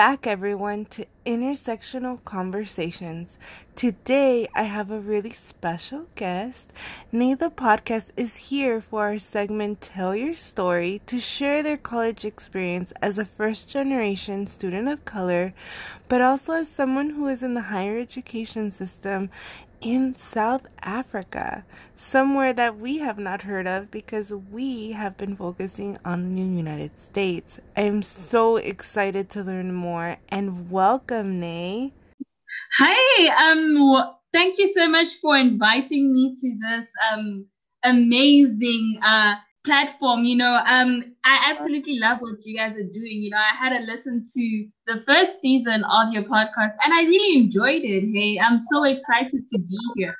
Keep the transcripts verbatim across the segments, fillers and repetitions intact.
back, everyone, to Intersectional Conversations. Today, I have a really special guest. Nay the Podcast is here for our segment Tell Your Story to share their college experience as a first-generation student of color, but also as someone who is in the higher education system in South Africa, somewhere that we have not heard of because we have been focusing on the United States. I am so excited to learn more, and welcome, Nay. Hi, um, w- thank you so much for inviting me to this um amazing uh platform. You know, um, I absolutely love what you guys are doing. You know, I had a listen to the first season of your podcast and I really enjoyed it. Hey, I'm so excited to be here.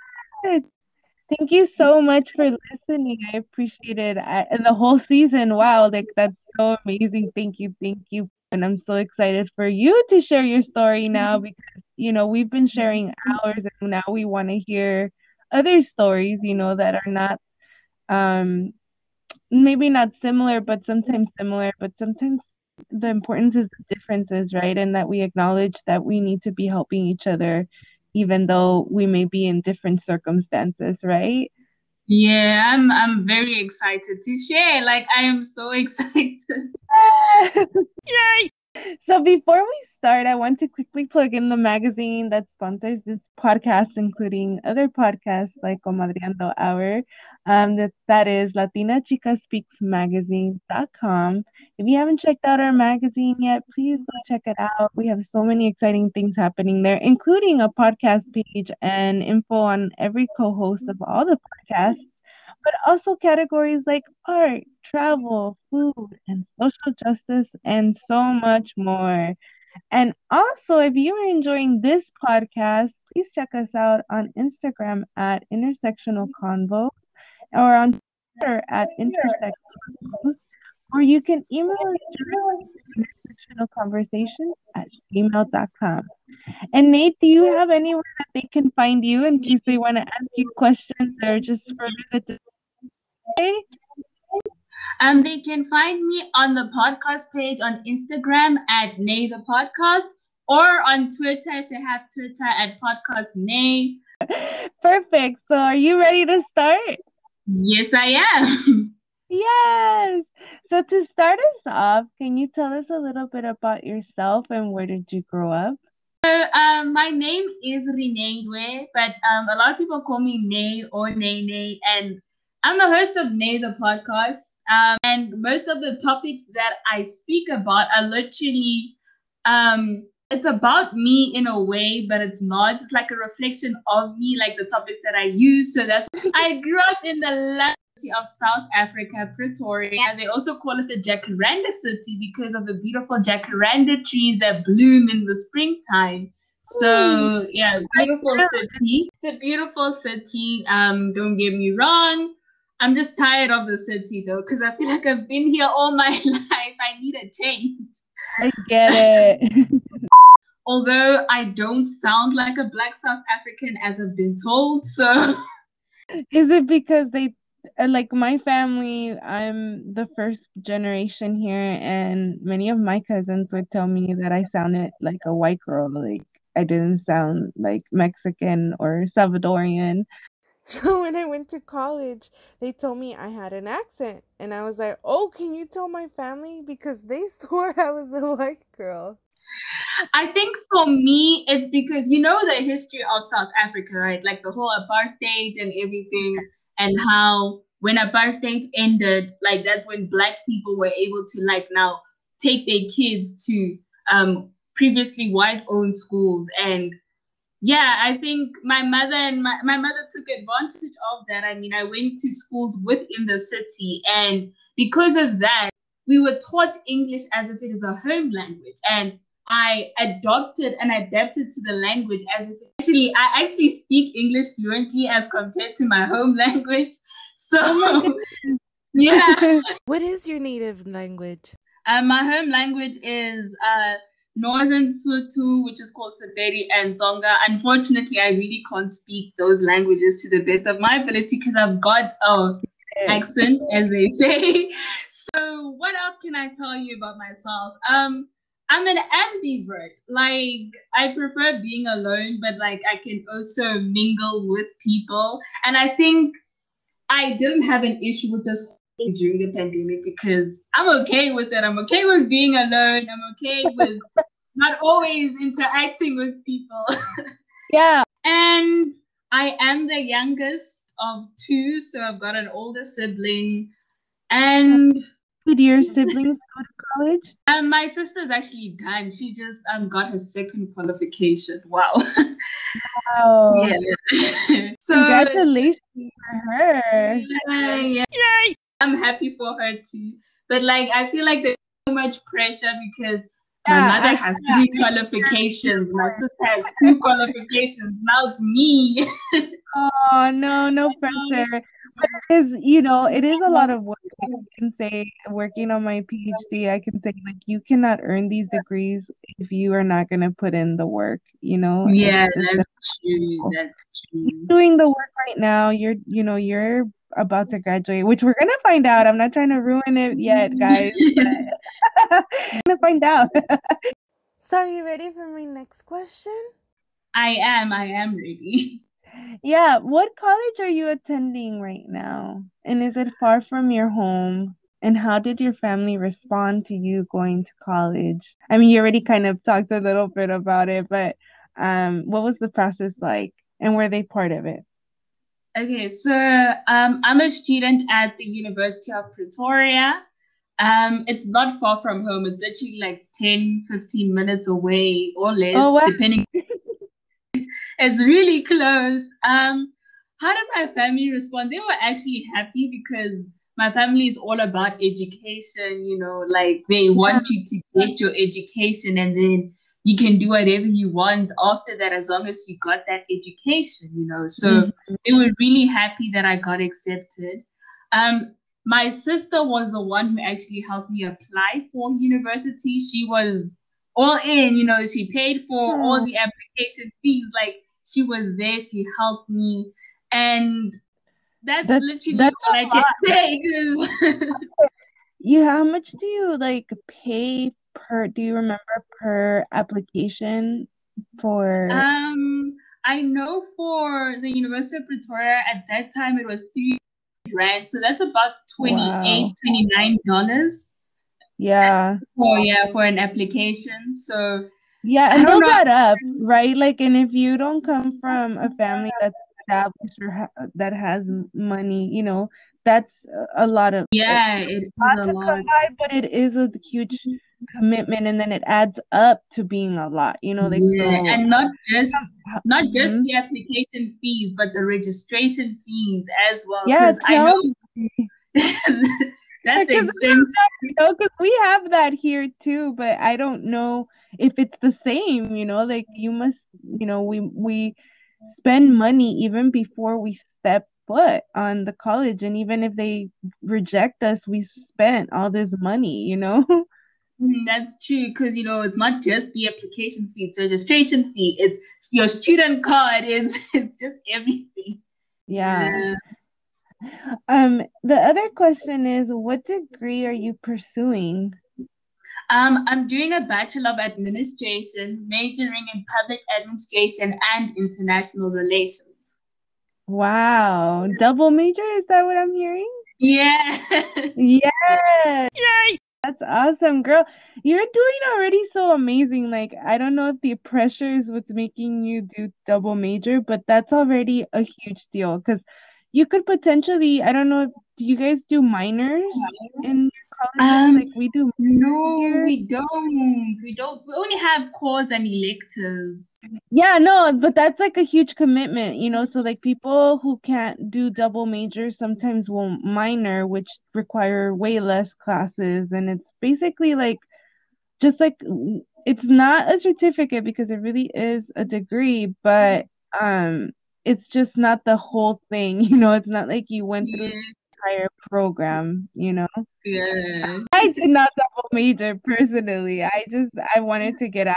Thank you so much for listening. I appreciate it. I, and the whole season, wow, like that's so amazing. Thank you. Thank you. And I'm so excited for you to share your story now because, you know, we've been sharing ours and now we want to hear other stories, you know, that are not, um, maybe not similar, but sometimes similar, but sometimes the importance is the differences, right? And that we acknowledge that we need to be helping each other, even though we may be in different circumstances, right? Yeah, I'm I'm very excited to share. Like, I am so excited. Yay! So before we start, I want to quickly plug in the magazine that sponsors this podcast, including other podcasts like Comadriando Hour. Um, that, that is Latina Chica Speaks Magazine dot com. If you haven't checked out our magazine yet, please go check it out. We have so many exciting things happening there, including a podcast page and info on every co-host of all the podcasts, but also categories like art, travel, food, and social justice, and so much more. And also, if you are enjoying this podcast, please check us out on Instagram at Intersectional Convo, or on Twitter at Intersectional, or you can email us directly at intersectional conversations at gmail dot com. And Nate, do you have anywhere that they can find you in case they want to ask you questions or just further the day? Um, they can find me on the podcast page on Instagram at Nay the Podcast, or on Twitter if they have Twitter at PodcastNay. Perfect. So are you ready to start? Yes, I am. Yes. So to start us off, can you tell us a little bit about yourself and where did you grow up? So um, my name is Renee Rue, but um, a lot of people call me Nay or Nay Nay, and I'm the host of Nay the Podcast. Um, and most of the topics that I speak about are literally, um, it's about me in a way, but it's not. It's like a reflection of me, like the topics that I use. So that's, I grew up in the Latin city of South Africa, Pretoria, and they also call it the Jacaranda City because of the beautiful jacaranda trees that bloom in the springtime. So yeah, beautiful city. It's a beautiful city. Um, don't get me wrong. I'm just tired of the city, though, because I feel like I've been here all my life. I need a change. I get it. Although I don't sound like a Black South African, as I've been told, so... Is it because they... Like, my family, I'm the first generation here, and many of my cousins would tell me that I sounded like a white girl. Like, I didn't sound like Mexican or Salvadorian. So when I went to college, they told me I had an accent. And I was like, oh, can you tell my family? Because they swore I was a white girl. I think for me, it's because, you know, the history of South Africa, right? Like the whole apartheid and everything, and how when apartheid ended, like that's when Black people were able to like now take their kids to um, previously white-owned schools. And yeah, I think my mother and my, my mother took advantage of that. I mean, I went to schools within the city, and because of that, we were taught English as if it is a home language. And I adopted and adapted to the language as if actually, I actually speak English fluently as compared to my home language. So, oh yeah. What is your native language? Uh, my home language is... Uh, Northern Sotho, which is called Saberi, and Zonga. Unfortunately, I really can't speak those languages to the best of my ability because I've got an accent, as they say. So what else can I tell you about myself? Um, I'm an ambivert. Like, I prefer being alone, but like I can also mingle with people. And I think I didn't have an issue with this during the pandemic because I'm okay with it. I'm okay with being alone. I'm okay with not always interacting with people. Yeah. And I am the youngest of two, so I've got an older sibling. And did your siblings go to college? Um, my sister's actually done. She just um got her second qualification. Wow. Wow. Yeah. So, congratulations for her. Yeah, yeah. Yay! I'm happy for her too. But like, I feel like there's so much pressure because my yeah, mother has I, three yeah. qualifications. My sister has two qualifications. Now it's me. Oh, no, no pressure. But it is, you know, it is a lot of work. I can say, working on my PhD, I can say, like, you cannot earn these degrees if you are not going to put in the work, you know? Yeah, that's true. That's true. You're doing the work right now. You're, you know, you're about to graduate, which we're gonna find out. I'm not trying to ruin it yet, guys. I'm gonna find out. So are you ready for my next question? I am, I am ready. Yeah, what college are you attending right now? And is it far from your home? And how did your family respond to you going to college? I mean, you already kind of talked a little bit about it, but um, what was the process like? And were they part of it? Okay, so um, I'm a student at the University of Pretoria. Um, it's not far from home. It's literally like ten, fifteen minutes away or less, oh, wow. depending. It's really close. Um, how did my family respond? They were actually happy because my family is all about education, you know, like they want you to get your education and then you can do whatever you want after that, as long as you got that education, you know. So mm-hmm. they were really happy that I got accepted. Um, my sister was the one who actually helped me apply for university. She was all in, you know, she paid for yeah. all the application fees. Like, she was there, she helped me. And that's, that's literally that's all I can say. Yeah, how much do you, like, pay per do you remember per application for um I know for the University of Pretoria at that time it was three hundred rand, so that's about twenty-eight, twenty-nine dollars. Yeah. Oh yeah, for an application. So yeah, and all that up, right? Like, and if you don't come from a family that's established or ha- that has money, you know, that's a lot of yeah it, it not is a to lot come by, but it is a huge commitment, and then it adds up to being a lot, you know, like yeah, so, and not just not just mm-hmm. the application fees, but the registration fees as well. Yeah, tell me. That's expensive, you know, because we have that here too, but I don't know if it's the same, you know, like you must, you know, we we spend money even before we step foot on the college, and even if they reject us, we spent all this money, you know. That's true, because, you know, it's not just the application fee, it's registration fee, it's your student card, it's, it's just everything. Yeah. yeah. Um. The other question is, what degree are you pursuing? Um, I'm doing a Bachelor of Administration, majoring in Public Administration and International Relations. Wow. Double major? Is that what I'm hearing? Yeah. Yeah. Yay! That's awesome, girl. You're doing already so amazing. Like, I don't know if the pressure is what's making you do double major, but that's already a huge deal because you could potentially, I don't know, if, do you guys do minors in your college? Um, like, we do minors No, here. we don't. We don't. We only have cores and electives. Yeah, no, but that's like a huge commitment, you know? So, like, people who can't do double majors sometimes will minor, which require way less classes. And it's basically like, just like, it's not a certificate because it really is a degree, but, um, it's just not the whole thing, you know. It's not like you went through yeah. the entire program, you know. Yeah. I did not double major personally. I just I wanted to get out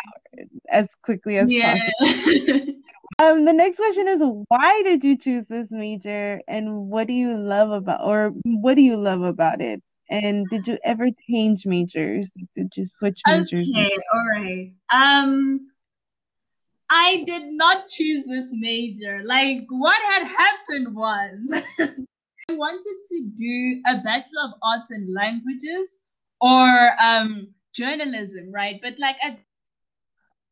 as quickly as yeah. possible. Um, the next question is, why did you choose this major, and what do you love about, or what do you love about it? And did you ever change majors? Did you switch majors? Okay, all right. Um, I did not choose this major. Like, what had happened was I wanted to do a Bachelor of Arts in Languages or um, journalism, right? But like, I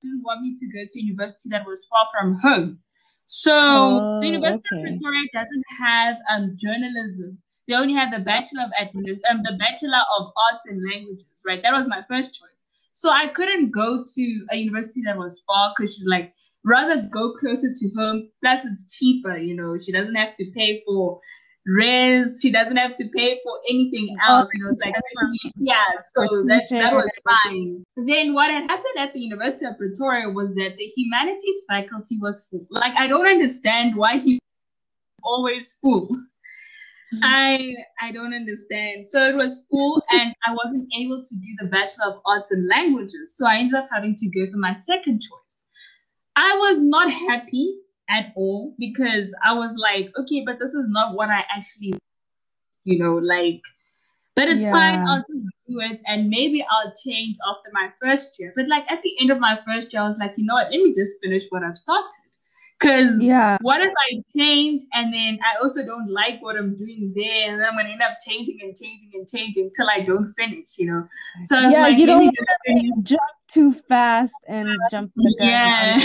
didn't want me to go to a university that was far from home. So oh, the University okay. of Pretoria doesn't have um, journalism. They only had the Bachelor of Administ- um, the Bachelor of Arts and Languages, right? That was my first choice. So I couldn't go to a university that was far because she's like, rather go closer to home. Plus, it's cheaper, you know. She doesn't have to pay for res. She doesn't have to pay for anything else. You know, it's like, yeah, so that, that was fine. Then what had happened at the University of Pretoria was that the humanities faculty was full. Like, I don't understand why he was always full. I I don't understand. So it was full and I wasn't able to do the Bachelor of Arts and Languages. So I ended up having to go for my second choice. I was not happy at all because I was like, okay, but this is not what I actually, you know, like, but it's yeah. fine. I'll just do it. And maybe I'll change after my first year. But like at the end of my first year, I was like, you know what, let me just finish what I've started. Because yeah. what if I change and then I also don't like what I'm doing there, and then I'm going to end up changing and changing and changing till I don't finish, you know? So I was yeah, like, you don't to jump too fast and jump. Yeah.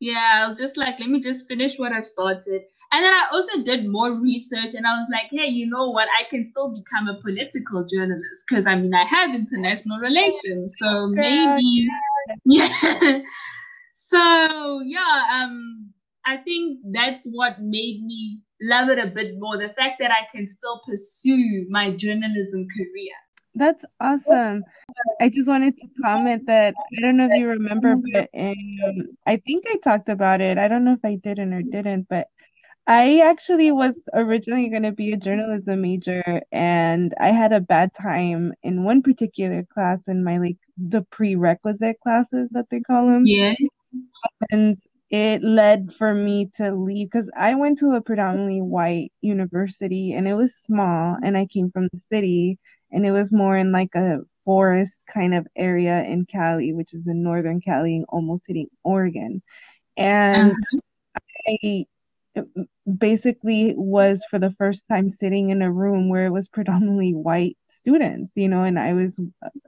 yeah, I was just like, let me just finish what I've started. And then I also did more research and I was like, hey, you know what? I can still become a political journalist because, I mean, I have international relations. So maybe, yeah. yeah. So, yeah, um, I think that's what made me love it a bit more, the fact that I can still pursue my journalism career. That's awesome. I just wanted to comment that, I don't know if you remember, but um, I think I talked about it. I don't know if I didn't or didn't, but I actually was originally going to be a journalism major, and I had a bad time in one particular class in my, like, the prerequisite classes that they call them. Yeah. And it led for me to leave because I went to a predominantly white university and it was small and I came from the city and it was more in like a forest kind of area in Cali, which is in northern Cali, almost hitting Oregon. And uh-huh. I basically was for the first time sitting in a room where it was predominantly white students, you know, and I was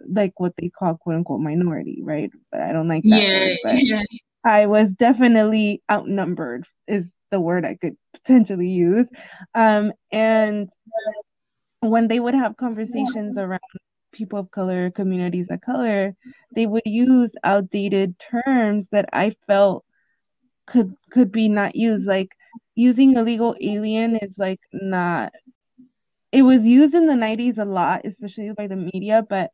like what they call quote unquote minority, right? But I don't like that yeah, word, but yeah. I was definitely outnumbered is the word I could potentially use. Um, and when they would have conversations yeah. around people of color, communities of color, they would use outdated terms that I felt could could be not used. Like using illegal alien is like not... It was used in the nineties a lot, especially by the media, but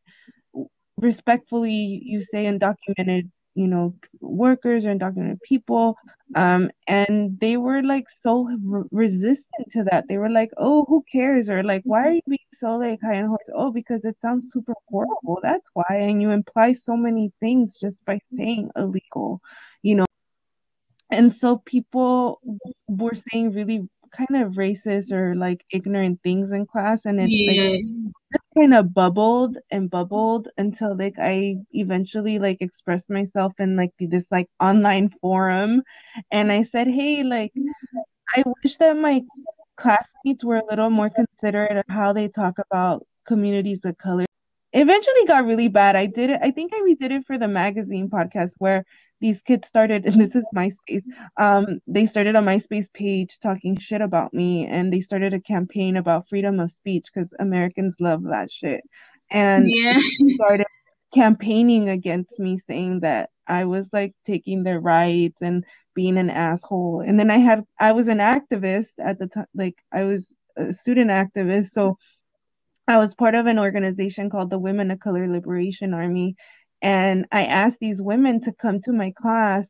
respectfully, you say undocumented, you know, workers or undocumented people. Um, and they were like so re- resistant to that. They were like, oh, who cares? Or like, why are you being so like high and horse? Oh, because it sounds super horrible. That's why. And you imply so many things just by saying illegal, you know. And so people were saying really kind of racist or like ignorant things in class, and it yeah. like kind of bubbled and bubbled until like I eventually like expressed myself in like this like online forum, and I said, hey, like I wish that my classmates were a little more considerate of how they talk about communities of color. It eventually got really bad. I did it I think I redid it for the magazine podcast where these kids started, and this is MySpace, um, they started a MySpace page talking shit about me, and they started a campaign about freedom of speech because Americans love that shit. And yeah. they started campaigning against me, saying that I was like taking their rights and being an asshole. And then I had, I was an activist at the time, like I was a student activist. So I was part of an organization called the Women of Color Liberation Army. And I asked these women to come to my class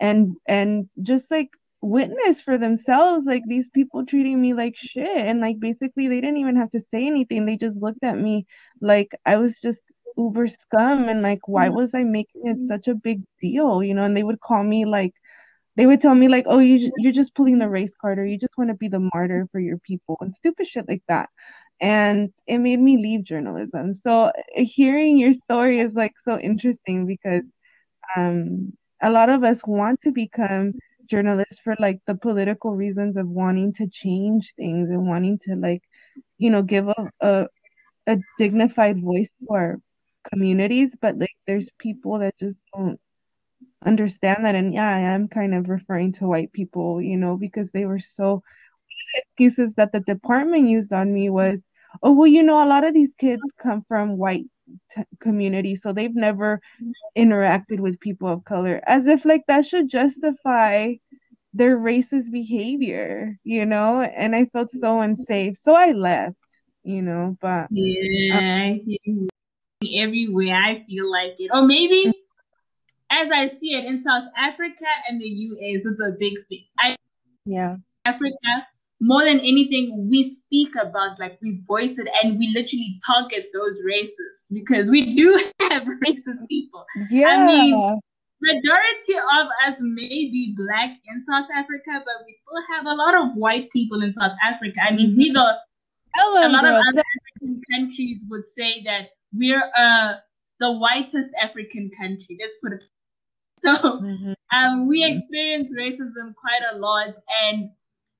and and just like witness for themselves, like these people treating me like shit. And like basically they didn't even have to say anything. They just looked at me like I was just uber scum. And like, why was I making it such a big deal? You know, and they would call me like, they would tell me like, oh, you, you're just pulling the race card, or you just want to be the martyr for your people and stupid shit like that. and it made me leave journalism. So hearing your story is like so interesting because um, a lot of us want to become journalists for like the political reasons of wanting to change things and wanting to like, you know, give a a, a dignified voice to our communities. But like, there's people that just don't understand that. And yeah, I am kind of referring to white people, you know, because they were so. The excuses that the department used on me was, oh, well, you know, a lot of these kids come from white t- communities, so they've never interacted with people of color, as if like that should justify their racist behavior, you know. And I felt so unsafe, so I left, you know. But yeah, um, everywhere I feel like it, or maybe as I see it in South Africa and the U S, it's a big thing. I yeah, Africa. More than anything, we speak about, like, we voice it, and we literally target those racists because we do have racist people. Yeah. I mean, majority of us may be black in South Africa, but we still have a lot of white people in South Africa. I mean, we the, Ellen, a lot bro. of other African countries would say that we're uh, the whitest African country. Let's put it. So mm-hmm. um, we experience racism quite a lot, and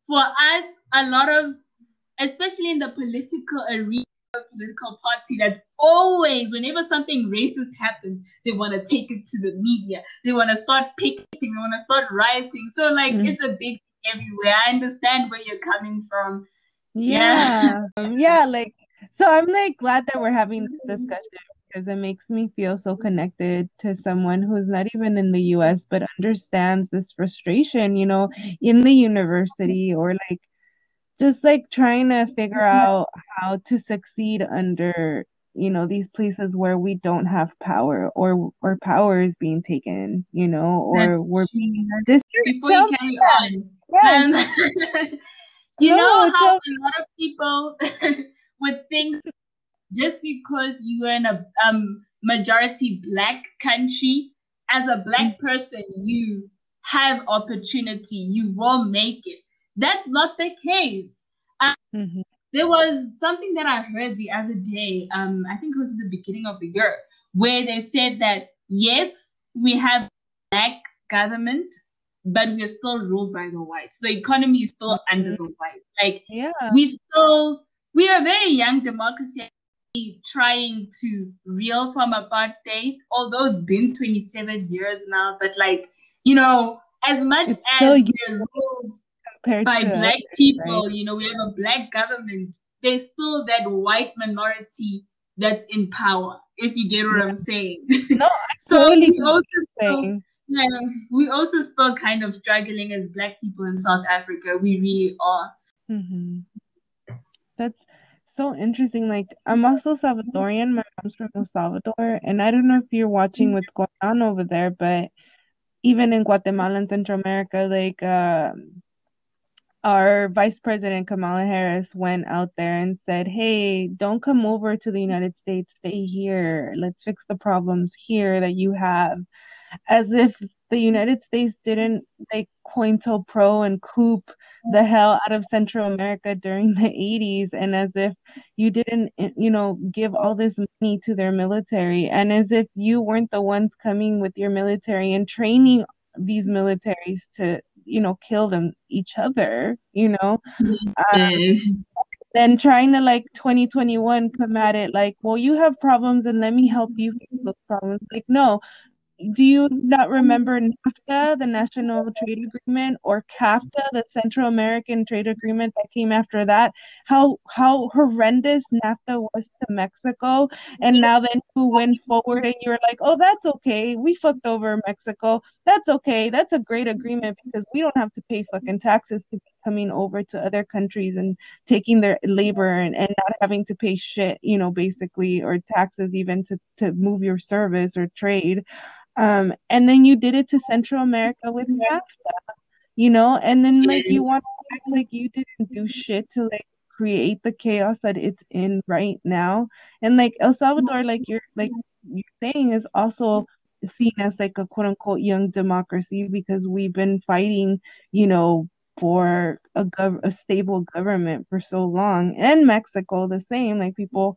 for us, a lot of, especially in the political arena, political party, that's always, whenever something racist happens, they want to take it to the media. They want to start picketing. They want to start rioting. So, like, mm-hmm. it's a big thing everywhere. I understand where you're coming from. Yeah. Yeah, yeah, like, so I'm, like, glad that we're having this discussion because it makes me feel so connected to someone who's not even in the U S but understands this frustration, you know, in the university or like just like trying to figure out how to succeed under, you know, these places where we don't have power or or power is being taken, you know, or That's we're being dis- Before you carry on, yes. um, you no, know how so- a lot of people would think just because you are in a um, majority black country, as a black person, you have opportunity, you will make it. That's not the case. Um, mm-hmm. There was something that I heard the other day, um, I think it was at the beginning of the year, where they said that, yes, we have black government, but we are still ruled by the whites. The economy is still mm-hmm. under the whites. Like, yeah. we still, we are a very young democracy, trying to reel from apartheid, although it's been twenty-seven years now, but like, you know, as much it's as we're ruled by black people, right? You know, we have a black government, there's still that white minority that's in power, if you get what yeah. I'm saying. No, I so totally we also still, yeah, we also still kind of struggling as black people in South Africa. We really are. Mm-hmm. That's so interesting. Like, I'm also Salvadorian. My mom's from El Salvador, and I don't know if you're watching what's going on over there, but even in Guatemala and Central America, like uh, our Vice President Kamala Harris went out there and said, hey, don't come over to the United States, stay here, let's fix the problems here that you have, as if the United States didn't like Cointel Pro and coup the hell out of Central America during the eighties, and as if you didn't, you know, give all this money to their military, and as if you weren't the ones coming with your military and training these militaries to, you know, kill them each other, you know. Um, then trying to like twenty twenty-one come at it like, well, you have problems and let me help you fix those problems. Like, no. Do you not remember NAFTA, the National Trade Agreement, or CAFTA, the Central American Trade Agreement that came after that? How how horrendous NAFTA was to Mexico, and now then you went forward and you're like, oh, that's okay, we fucked over Mexico. That's okay, that's a great agreement because we don't have to pay fucking taxes to be coming over to other countries and taking their labor and, and not having to pay shit, you know, basically, or taxes even to, to move your service or trade. Um, and then you did it to Central America with NAFTA, you know, and then like you want to act like you didn't do shit to like create the chaos that it's in right now. And like El Salvador, like you're like you're saying, is also seen as like a quote unquote young democracy because we've been fighting, you know, for a, gov- a stable government for so long. And Mexico, the same. Like, people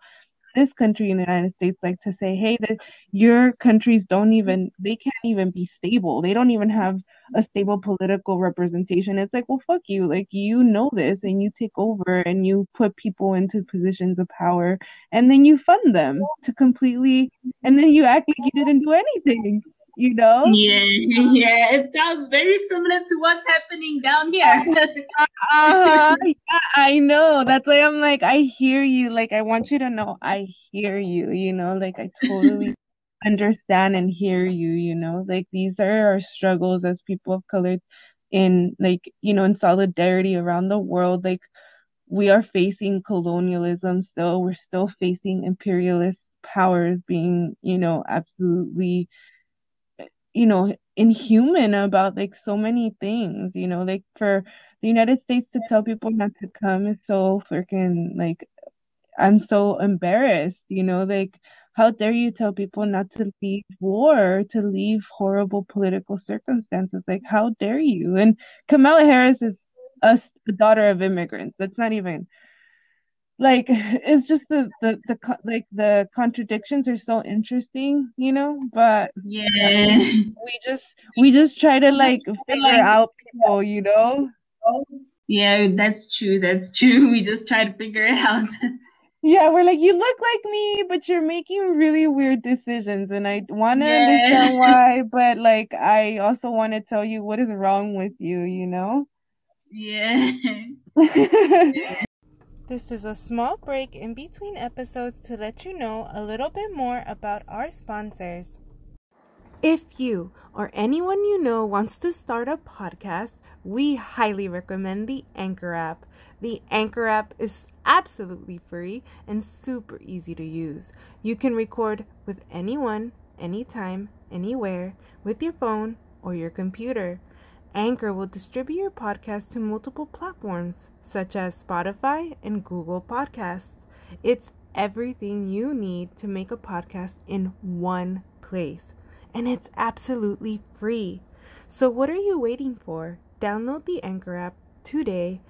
in this country, in the United States, like to say, hey, the, your countries don't even, they can't even be stable. They don't even have a stable political representation. It's like, well, fuck you. Like, you know this, and you take over and you put people into positions of power, and then you fund them to completely, and then you act like you didn't do anything. You know? Yeah, yeah. It sounds very similar to what's happening down here. uh-huh. Yeah, I know. That's why I'm like, I hear you. Like, I want you to know I hear you, you know? Like, I totally understand and hear you, you know? Like, these are our struggles as people of color in, like, you know, in solidarity around the world. Like, we are facing colonialism still. We're still facing imperialist powers being, you know, absolutely... you know, inhuman about like so many things, you know, like for the United States to tell people not to come is so freaking, like, I'm so embarrassed, you know, like, how dare you tell people not to leave war, to leave horrible political circumstances, like, how dare you? And Kamala Harris is a, a daughter of immigrants. That's not even, like, it's just the, the the like the contradictions are so interesting, you know. But yeah, we just we just try to like figure out people, you know. Yeah, that's true. That's true. We just try to figure it out. Yeah, we're like, you look like me, but you're making really weird decisions, and I want to yeah. understand why. But like, I also want to tell you what is wrong with you, you know. Yeah. This is a small break in between episodes to let you know a little bit more about our sponsors. If you or anyone you know wants to start a podcast, we highly recommend the Anchor app. The Anchor app is absolutely free and super easy to use. You can record with anyone, anytime, anywhere, with your phone or your computer. Anchor will distribute your podcast to multiple platforms, such as Spotify and Google Podcasts. It's everything you need to make a podcast in one place, and it's absolutely free. So what are you waiting for? Download the Anchor app today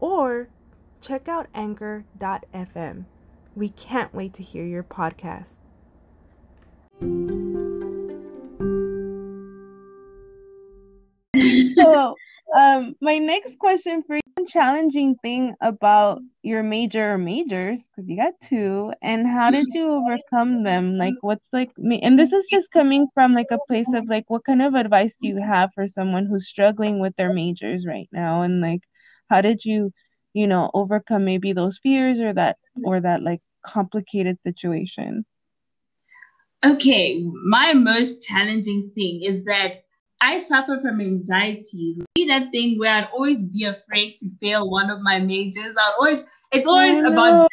or check out anchor dot f m. We can't wait to hear your podcast. So, um, my next question for you, challenging thing about your major or majors, because you got two, and how did you overcome them? Like, what's like me? And this is just coming from like a place of like, what kind of advice do you have for someone who's struggling with their majors right now? And like, how did you, you know, overcome maybe those fears or that, or that like complicated situation? Okay, my most challenging thing is that I suffer from anxiety. Maybe that thing where I'd always be afraid to fail one of my majors. I'd always, it's always about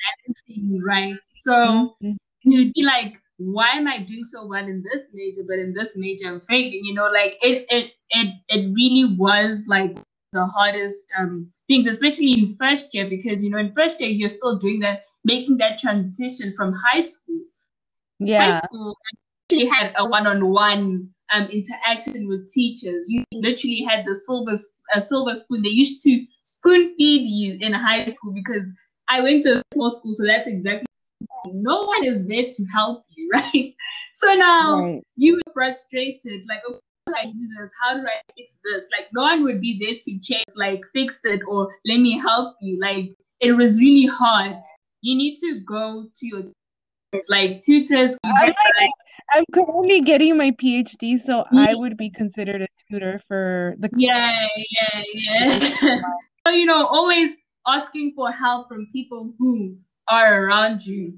balancing, right? So mm-hmm. you'd be like, why am I doing so well in this major, but in this major I'm failing? You know, like it, it, it, it really was like the hardest um, things, especially in first year, because you know, in first year you're still doing that, making that transition from high school. Yeah. High school, I actually had a one-on-one Um, interaction with teachers. You literally had the silver uh, silver spoon. They used to spoon feed you in high school, because I went to a small school, so that's exactly no one is there to help you, right? So now right. you were frustrated, like, oh, how do I do this? How do I fix this? Like, no one would be there to check, like, fix it or let me help you. Like, it was really hard. You need to go to your tutors, like tutors. I'm currently getting my P H D, so I would be considered a tutor for the... Yeah, yeah, yeah. So, you know, always asking for help from people who are around you.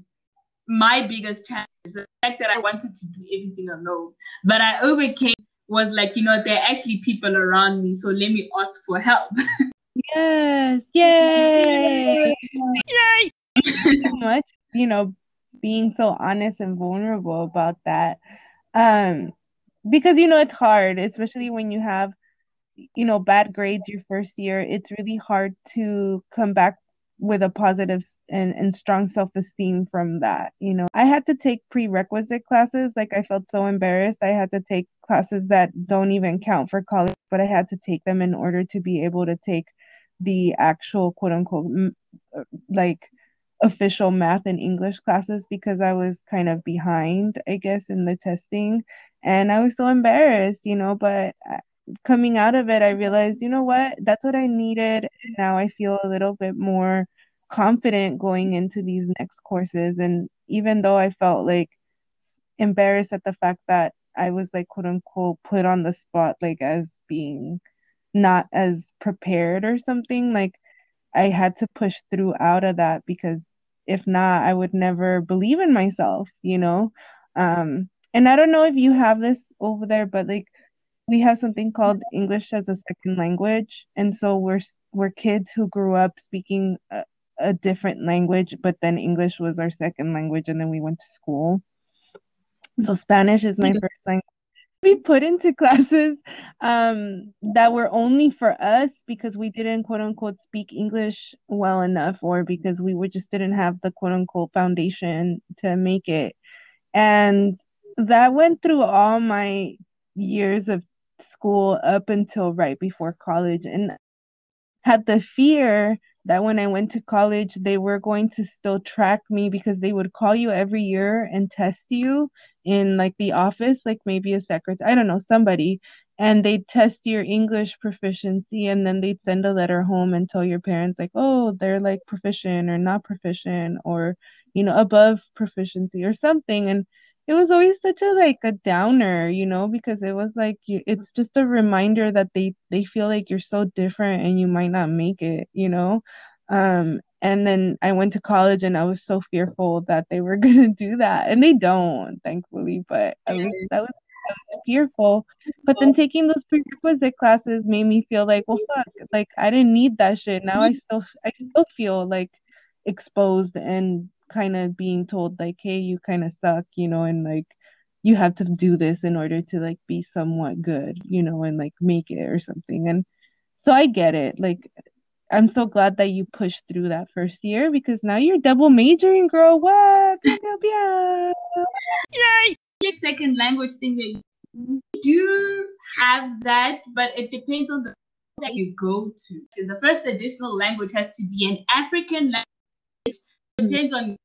My biggest challenge is the fact that I wanted to do everything alone. But I overcame was like, you know, there are actually people around me, so let me ask for help. Yes, yay! Yay! Thank you so much, you know, being so honest and vulnerable about that, um because you know it's hard, especially when you have, you know, bad grades your first year. It's really hard to come back with a positive and, and strong self-esteem from that, you know. I had to take prerequisite classes. Like, I felt so embarrassed. I had to take classes that don't even count for college, but I had to take them in order to be able to take the actual quote unquote, m- like official math and English classes because I was kind of behind, I guess, in the testing. And I was so embarrassed, you know, but coming out of it, I realized, you know what, that's what I needed. Now I feel a little bit more confident going into these next courses. And even though I felt like embarrassed at the fact that I was like, quote unquote, put on the spot, like as being not as prepared or something, like I had to push through out of that, because if not, I would never believe in myself, you know? Um, and I don't know if you have this over there, but like we have something called English as a second language. And so we're, we're kids who grew up speaking a, a different language, but then English was our second language. And then we went to school. So Spanish is my first language. We put into classes um, that were only for us because we didn't, quote unquote, speak English well enough, or because we were just didn't have the, quote unquote, foundation to make it. And that went through all my years of school up until right before college, and had the fear that when I went to college, they were going to still track me, because they would call you every year and test you in like the office, like maybe a secretary, I don't know, somebody, and they'd test your English proficiency. And then they'd send a letter home and tell your parents like, oh, they're like proficient or not proficient, or, you know, above proficiency or something. And it was always such a like a downer, you know, because it was like, you, it's just a reminder that they, they feel like you're so different and you might not make it, you know? Um, and then I went to college and I was so fearful that they were going to do that. And they don't, thankfully, but I was, that was, I was fearful. But then taking those prerequisite classes made me feel like, well, fuck, like I didn't need that shit. Now I still, I still feel like exposed and kind of being told like, hey, you kind of suck, you know, and like you have to do this in order to like be somewhat good, you know, and like make it or something. And so I get it. Like, I'm so glad that you pushed through that first year, because now you're double majoring, girl. What? Yay! The second language thing, that you do have that, but it depends on the that you go to. So the first additional language has to be an African language. Depends on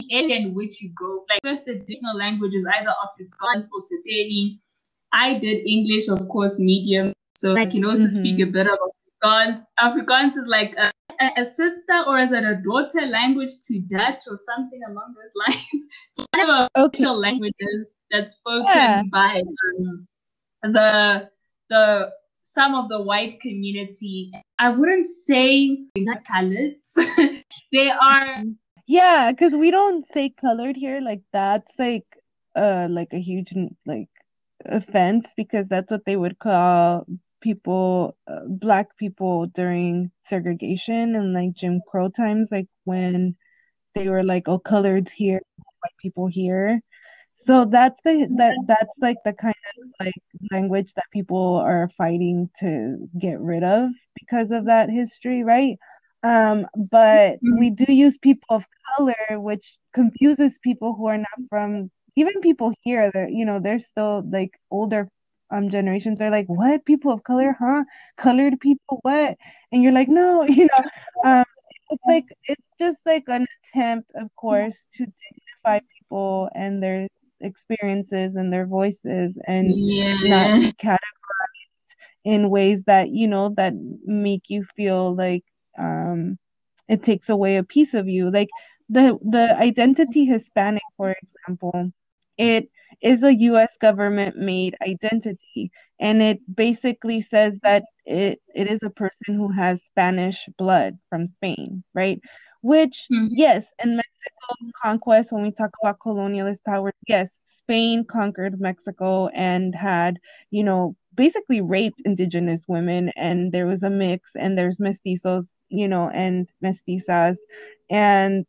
the area in which you go. Like, first additional language is either Afrikaans or Saberi. I did English, of course, medium. So I can also mm-hmm. speak a bit of Afrikaans. Afrikaans is like a, a sister, or is it a daughter language to Dutch or something along those lines. It's one of the official languages that's spoken yeah. by um, the the some of the white community. I wouldn't say not colored. They are... Yeah, because we don't say colored here. Like, that's like uh like a huge like offense, because that's what they would call people, uh, black people during segregation and like Jim Crow times, like when they were like, oh, coloreds here, white people here. So that's the that that's like the kind of like language that people are fighting to get rid of because of that history, right? Um, but we do use people of color, which confuses people who are not from, even people here, they're, you know, they're still like older um, generations. They're like, what? People of color, huh? Colored people, what? And you're like, no, you know, um, it's like, it's just like an attempt, of course, to dignify people and their experiences and their voices, and yeah. not categorized in ways that, you know, that make you feel like um it takes away a piece of you. Like the the identity Hispanic, for example, it is a U S government made identity, and it basically says that it it is a person who has Spanish blood from Spain, right? Which mm-hmm. yes, in Mexico conquest, when we talk about colonialist power, yes, Spain conquered Mexico and had, you know, basically raped indigenous women, and there was a mix, and there's mestizos, you know, and mestizas, and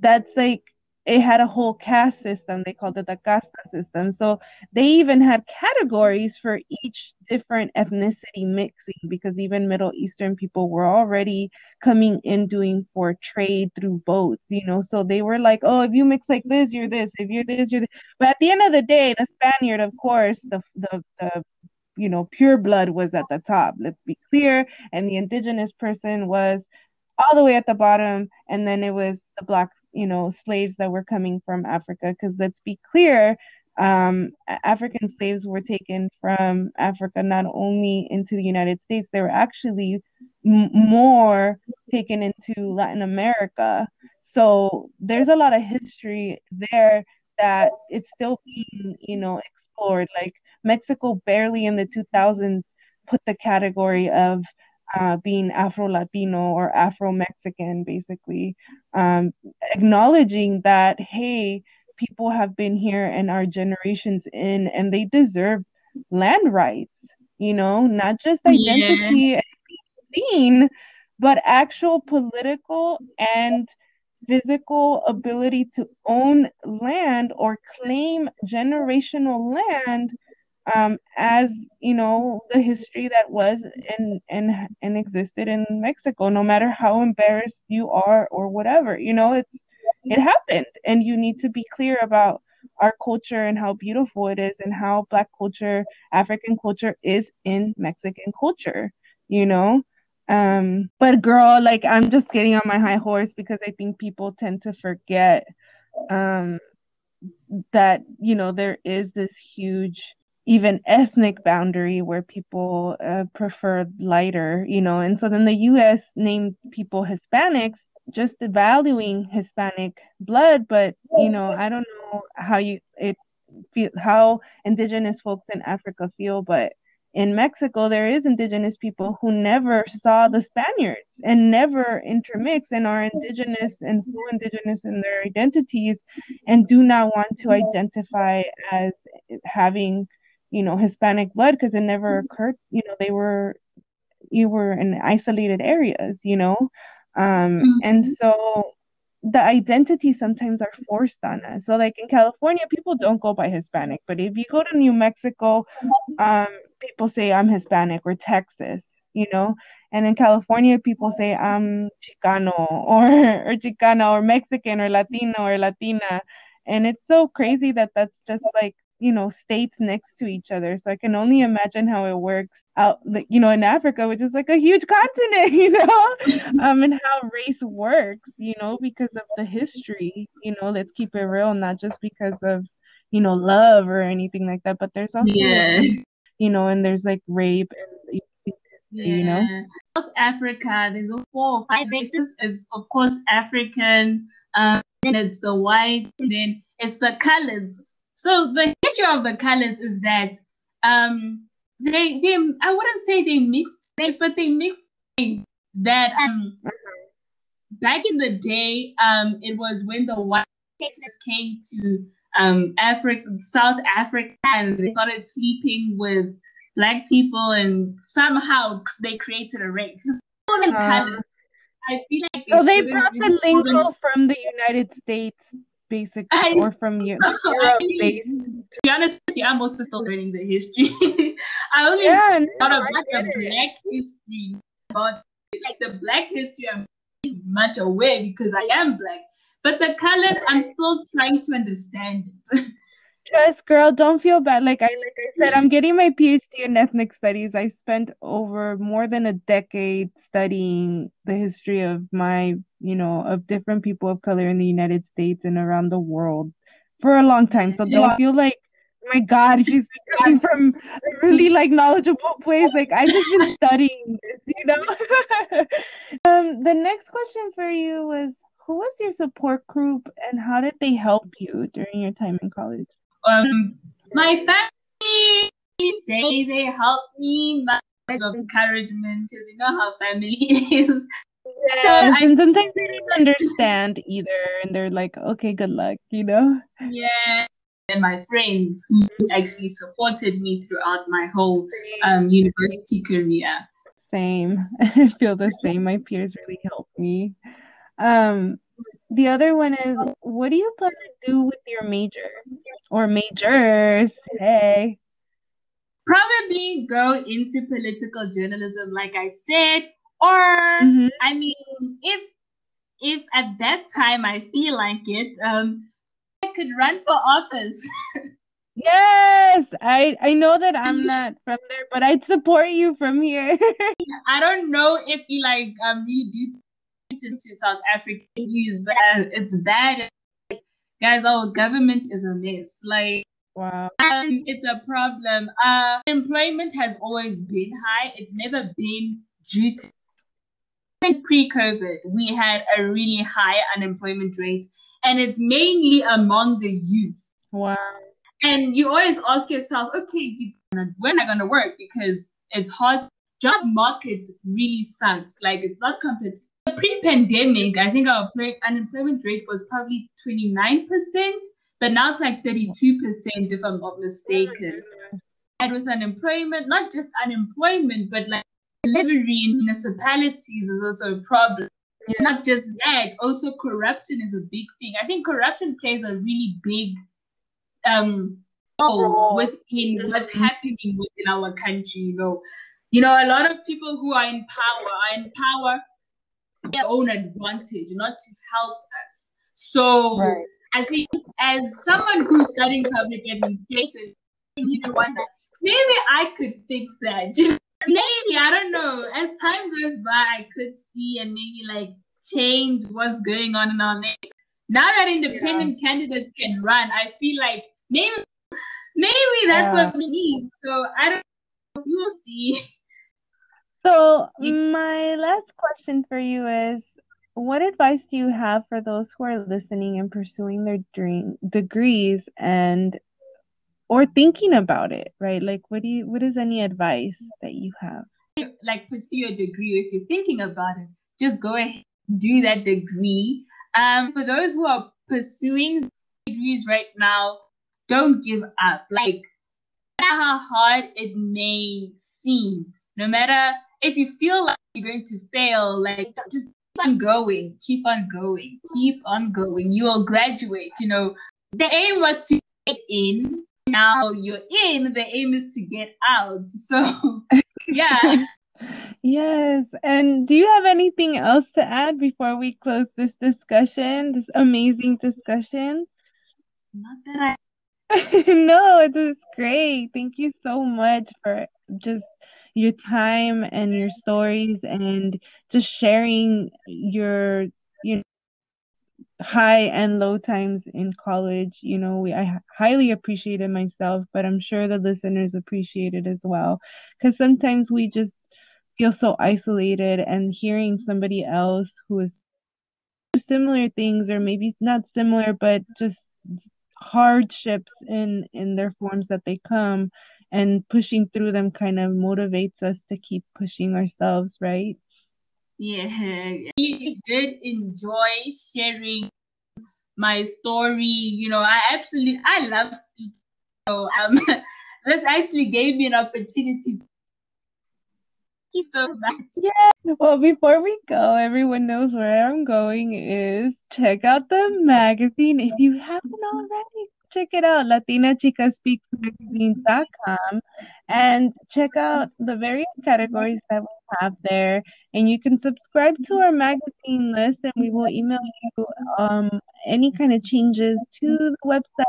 that's like, it had a whole caste system. They called it the CAFTA system. So they even had categories for each different ethnicity mixing, because even Middle Eastern people were already coming in doing for trade through boats, you know, so they were like, oh, if you mix like this, you're this, if you're this, you're this. But at the end of the day, the Spaniard, of course, the the, the you know, pure blood was at the top, let's be clear. And the indigenous person was all the way at the bottom. And then it was the black, you know, slaves that were coming from Africa. Because let's be clear, um, African slaves were taken from Africa, not only into the United States, they were actually m- more taken into Latin America. So there's a lot of history there that it's still being, you know, explored. Like Mexico barely in the two thousands put the category of uh, being Afro-Latino or Afro-Mexican, basically, um, acknowledging that, hey, people have been here and our generations in, and they deserve land rights, you know, not just identity yeah. and being seen, but actual political and physical ability to own land or claim generational land, um, as you know, the history that was and and and existed in Mexico, no matter how embarrassed you are or whatever, you know, it's it happened, and you need to be clear about our culture and how beautiful it is and how Black culture, African culture is in Mexican culture, you know. Um, but girl, like, I'm just getting on my high horse because I think people tend to forget um, that, you know, there is this huge, even ethnic boundary where people uh, prefer lighter, you know, and so then the U S named people Hispanics, just devaluing Hispanic blood. But, you know, I don't know how you it feel, how indigenous folks in Africa feel, but in Mexico, there is indigenous people who never saw the Spaniards and never intermix and are indigenous and full indigenous in their identities and do not want to identify as having, you know, Hispanic blood because it never occurred. You know, they were, you were in isolated areas, you know. Um, mm-hmm. And so the identities sometimes are forced on us. So like in California, people don't go by Hispanic, but if you go to New Mexico, um, people say I'm Hispanic, or Texas, you know, and in California, people say I'm Chicano or, or Chicana or Mexican or Latino or Latina. And it's so crazy that that's just like, you know, states next to each other. So I can only imagine how it works out, you know, in Africa, which is like a huge continent, you know, um, and how race works, you know, because of the history, you know, let's keep it real, not just because of, you know, love or anything like that, but there's also, yeah. you know, and there's like rape and, you know. Yeah. South Africa, there's four or five races. It's, of course, African, um, then it's the white, then it's the colors. So the history of the colors is that um, they, they, I wouldn't say they mixed race, but they mixed things that um, back in the day, um, it was when the white settlers came to um, Africa, South Africa, and they started sleeping with Black people, and somehow they created a race. So the um, colors, I feel like they so they brought the lingo from the United States. Basic I, or from you. So I mean, to be honest, I'm also still learning the history. I only yeah, thought no, about the it. Black history, but like the Black history, I'm pretty much aware because I am Black. But the color, I'm still trying to understand it. Yes, girl, don't feel bad. Like I, like I said, I'm getting my P H D in ethnic studies. I spent over more than a decade studying the history of my, you know, of different people of color in the United States and around the world for a long time. So don't yeah. feel like, my God, she's coming from a really like knowledgeable place. Like I just been studying this, you know. um, the next question for you was, who was your support group and how did they help you during your time in college? Um, my family, say they helped me, my words of encouragement, because you know how family is. Yeah, so and I, sometimes they didn't understand either, and they're like, okay, good luck, you know? Yeah, and my friends who actually supported me throughout my whole um, university career. Same. I feel the same. My peers really helped me. Um, the other one is, what do you plan to do with your major or majors? Hey, probably go into political journalism, like I said, or mm-hmm. I mean, if if at that time I feel like it, um, I could run for office. Yes, I, I know that I'm not from there, but I'd support you from here. I don't know if you like um really deep into South African news, but it's bad. Guys, our government is a mess. Like, wow, um, it's a problem. Uh, employment has always been high. It's never been due to pre-COVID. We had a really high unemployment rate, and it's mainly among the youth. Wow. And you always ask yourself, okay, we're not going to work because it's hard. Job market really sucks. Like, it's not competitive. Pre-pandemic, I think our unemployment rate was probably twenty-nine percent, but now it's like thirty-two percent if I'm not mistaken. And with unemployment, not just unemployment, but like delivery in municipalities is also a problem. Yeah. Not just that, also corruption is a big thing. I think corruption plays a really big um role within what's happening within our country. You know, you know, a lot of people who are in power are in power their own advantage, not to help us. So right. I think as someone who's studying public administration, maybe I could fix that. Maybe, I don't know. As time goes by, I could see and maybe like change what's going on in our nation. Now that independent yeah. candidates can run, I feel like maybe maybe that's yeah. what we need. So I don't know. We will see. So my last question for you is, what advice do you have for those who are listening and pursuing their dream degrees and or thinking about it, right? Like, what do you, what is any advice that you have? Like, pursue your degree. If you're thinking about it, just go ahead and do that degree. Um, for those who are pursuing degrees right now, don't give up. Like, no matter how hard it may seem, no matter if you feel like you're going to fail, like, just keep on going, keep on going, keep on going. You will graduate, you know. The aim was to get in. Now you're in, the aim is to get out. So, yeah. Yes. And do you have anything else to add before we close this discussion, this amazing discussion? Not that I... No, it was great. Thank you so much for just your time and your stories and just sharing your, you know, high and low times in college. You know, we I highly appreciated myself, but I'm sure the listeners appreciate it as well, because sometimes we just feel so isolated, and hearing somebody else who is similar things, or maybe not similar, but just hardships in in their forms that they come, and pushing through them kind of motivates us to keep pushing ourselves, right? Yeah, I really did enjoy sharing my story. You know, I absolutely, I love speaking. So um, this actually gave me an opportunity. Thank you so much. Yeah. Well, before we go, everyone knows where I'm going is check out the magazine. If you haven't already, check it out, Latina Chica Speaks Magazine dot com, and check out the various categories that we have there. And you can subscribe to our magazine list, and we will email you um, any kind of changes to the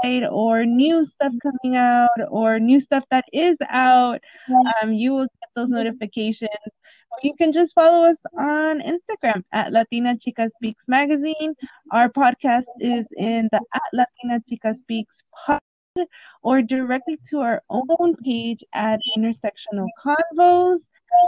website, or new stuff coming out, or new stuff that is out. Um, you will get those notifications. Or you can just follow us on Instagram at Latina Chica Speaks Magazine. Our podcast is in the at Latina Chica Speaks pod, or directly to our own page at Intersectional Convos.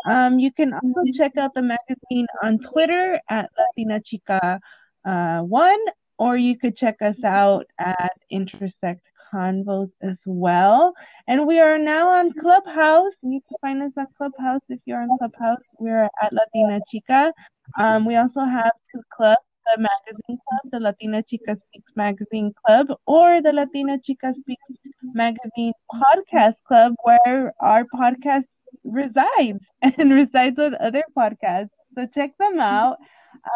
Um, you can also check out the magazine on Twitter at Latina Chica uh, One, or you could check us out at Intersect Convos as well. And we are now on Clubhouse. You can find us on Clubhouse. If you're on Clubhouse, we're at Latina Chica. Um, we also have two clubs, the magazine club, the Latina Chica Speaks Magazine Club, or the Latina Chica Speaks Magazine Podcast Club, where our podcast resides and resides with other podcasts. So check them out.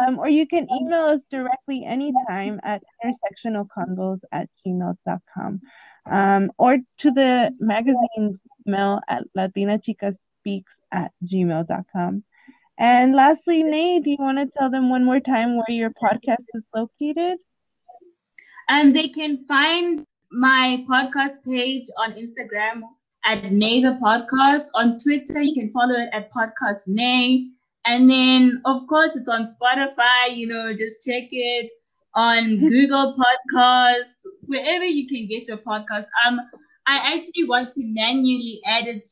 Um, or you can email us directly anytime at intersectionalconvos at gmail dot com, um, or to the magazine's mail at latinachicaspeaks at gmail dot com. And lastly, Nay, do you want to tell them one more time where your podcast is located? And um, they can find my podcast page on Instagram at Nay the Podcast. On Twitter, you can follow it at PodcastNay. And then, of course, it's on Spotify. You know, just check it on Google Podcasts, wherever you can get your podcast. Um, I actually want to manually add it.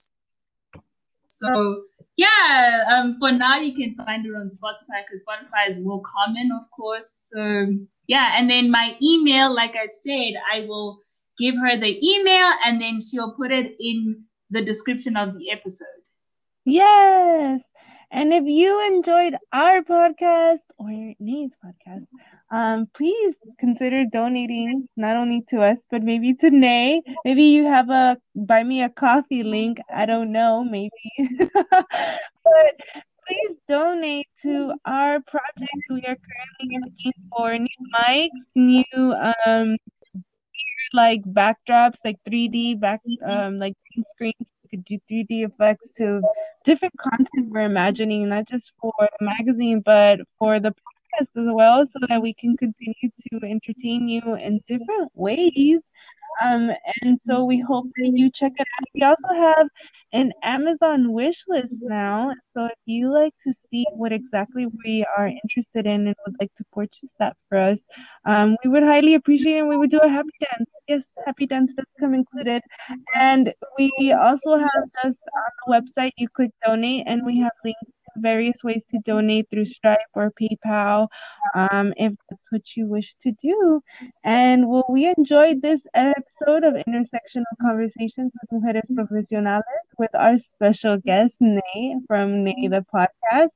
So, yeah, um, for now, you can find it on Spotify because Spotify is more common, of course. So, yeah, and then my email, like I said, I will give her the email and then she'll put it in the description of the episode. Yes. And if you enjoyed our podcast or Nay's podcast, um, please consider donating not only to us, but maybe to Nay. Maybe you have a buy me a coffee link. I don't know, maybe. But please donate to our projects. We are currently looking for new mics, new um, like backdrops, like three D back, um, like green screens. Could do three D effects to different content we're imagining, not just for the magazine, but for the podcast as well, so that we can continue to entertain you in different ways. Um, and so we hope that you check it out. We also have an Amazon wish list now. So if you like to see what exactly we are interested in and would like to purchase that for us, um, we would highly appreciate it. And we would do a happy dance. Yes, happy dance does come included. And we also have just on the website, you click donate, and we have links to various ways to donate through Stripe or PayPal, um, if that's what you wish to do. And well, we enjoyed this episode of Intersectional Conversations with Mujeres Profesionales with our special guest, Nay, from Nay the Podcast.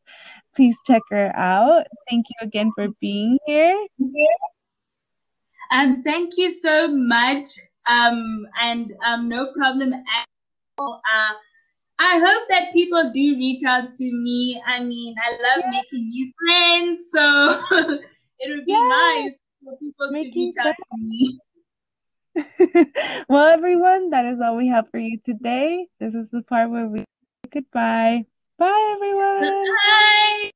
Please check her out. Thank you again for being here. Um, thank you so much. Um, and um, no problem at all. Uh, I hope that people do reach out to me. I mean, I love yeah. making new friends, so it would be yeah. nice for people making to reach friends. out to me. Well, everyone, that is all we have for you today. This is the part where we say goodbye. Bye, everyone. Bye.